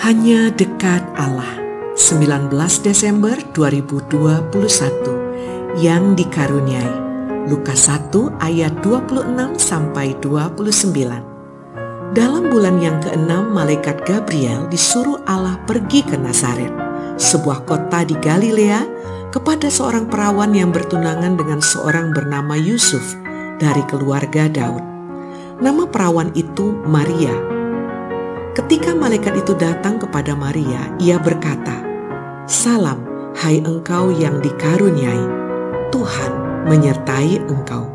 Hanya dekat Allah. 19 Desember 2021 yang dikaruniai. Lukas 1 ayat 26 sampai 29. Dalam bulan yang ke-6 malaikat Gabriel disuruh Allah pergi ke Nazaret, sebuah kota di Galilea, kepada seorang perawan yang bertunangan dengan seorang bernama Yusuf dari keluarga Daud. Nama perawan itu Maria. Ketika malaikat itu datang kepada Maria, ia berkata, "Salam, hai engkau yang dikaruniai, Tuhan menyertai engkau."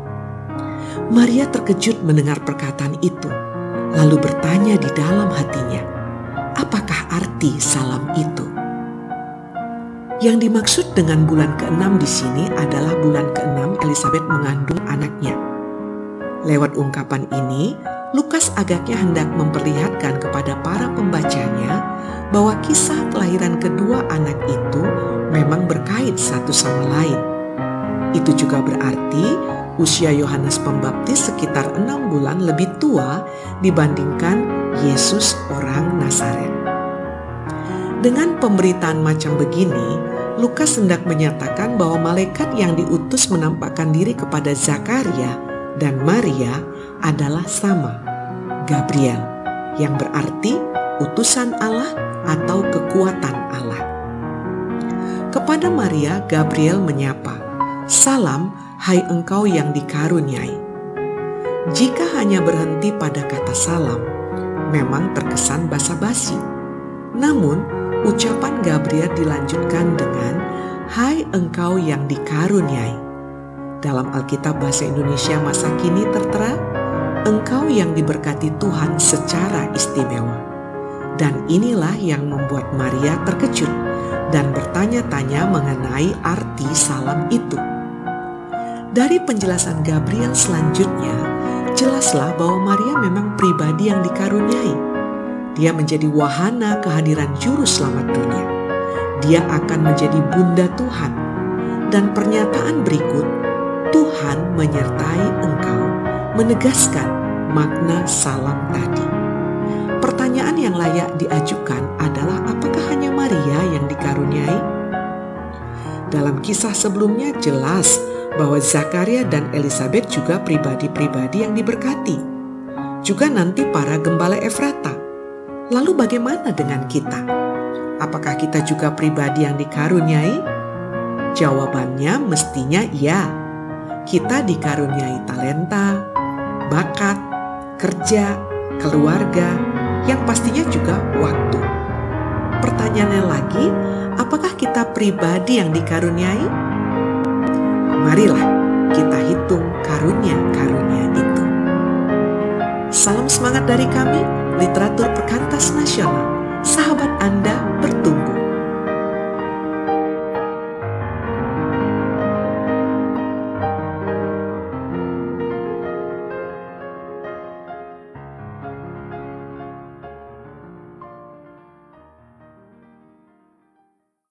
Maria terkejut mendengar perkataan itu, lalu bertanya di dalam hatinya, "Apakah arti salam itu?" Yang dimaksud dengan bulan ke-6 di sini adalah bulan ke-6 Elisabet mengandung anaknya. Lewat ungkapan ini, Lukas agaknya hendak memperlihatkan kepada para pembacanya bahwa kisah kelahiran kedua anak itu memang berkait satu sama lain. Itu juga berarti usia Yohanes Pembaptis sekitar 6 bulan lebih tua dibandingkan Yesus orang Nazaret. Dengan pemberitaan macam begini, Lukas hendak menyatakan bahwa malaikat yang diutus menampakkan diri kepada Zakharia dan Maria adalah sama, Gabriel, yang berarti utusan Allah atau kekuatan Allah. Kepada Maria, Gabriel menyapa, "Salam, hai engkau yang dikaruniai." Jika hanya berhenti pada kata salam, memang terkesan basa-basi. Namun, ucapan Gabriel dilanjutkan dengan "Hai engkau yang dikaruniai." Dalam Alkitab Bahasa Indonesia masa kini tertera, "Engkau yang diberkati Tuhan secara istimewa." Dan inilah yang membuat Maria terkejut dan bertanya-tanya mengenai arti salam itu. Dari penjelasan Gabriel selanjutnya, jelaslah bahwa Maria memang pribadi yang dikaruniai. Dia menjadi wahana kehadiran Juru Selamat dunia. Dia akan menjadi Bunda Tuhan. Dan pernyataan berikut, "Tuhan menyertai engkau," menegaskan makna salam tadi. Pertanyaan yang layak diajukan adalah apakah hanya Maria yang dikaruniai? Dalam kisah sebelumnya jelas bahwa Zakharia dan Elisabet juga pribadi-pribadi yang diberkati. Juga nanti para gembala Efrata. Lalu bagaimana dengan kita? Apakah kita juga pribadi yang dikaruniai? Jawabannya mestinya ya. Kita dikaruniai talenta, bakat, kerja, keluarga, yang pastinya juga waktu. Pertanyaannya lagi, apakah kita pribadi yang dikaruniai? Marilah kita hitung karunia-karunia itu. Salam semangat dari kami. Literatur Perkantas Nasional, sahabat Anda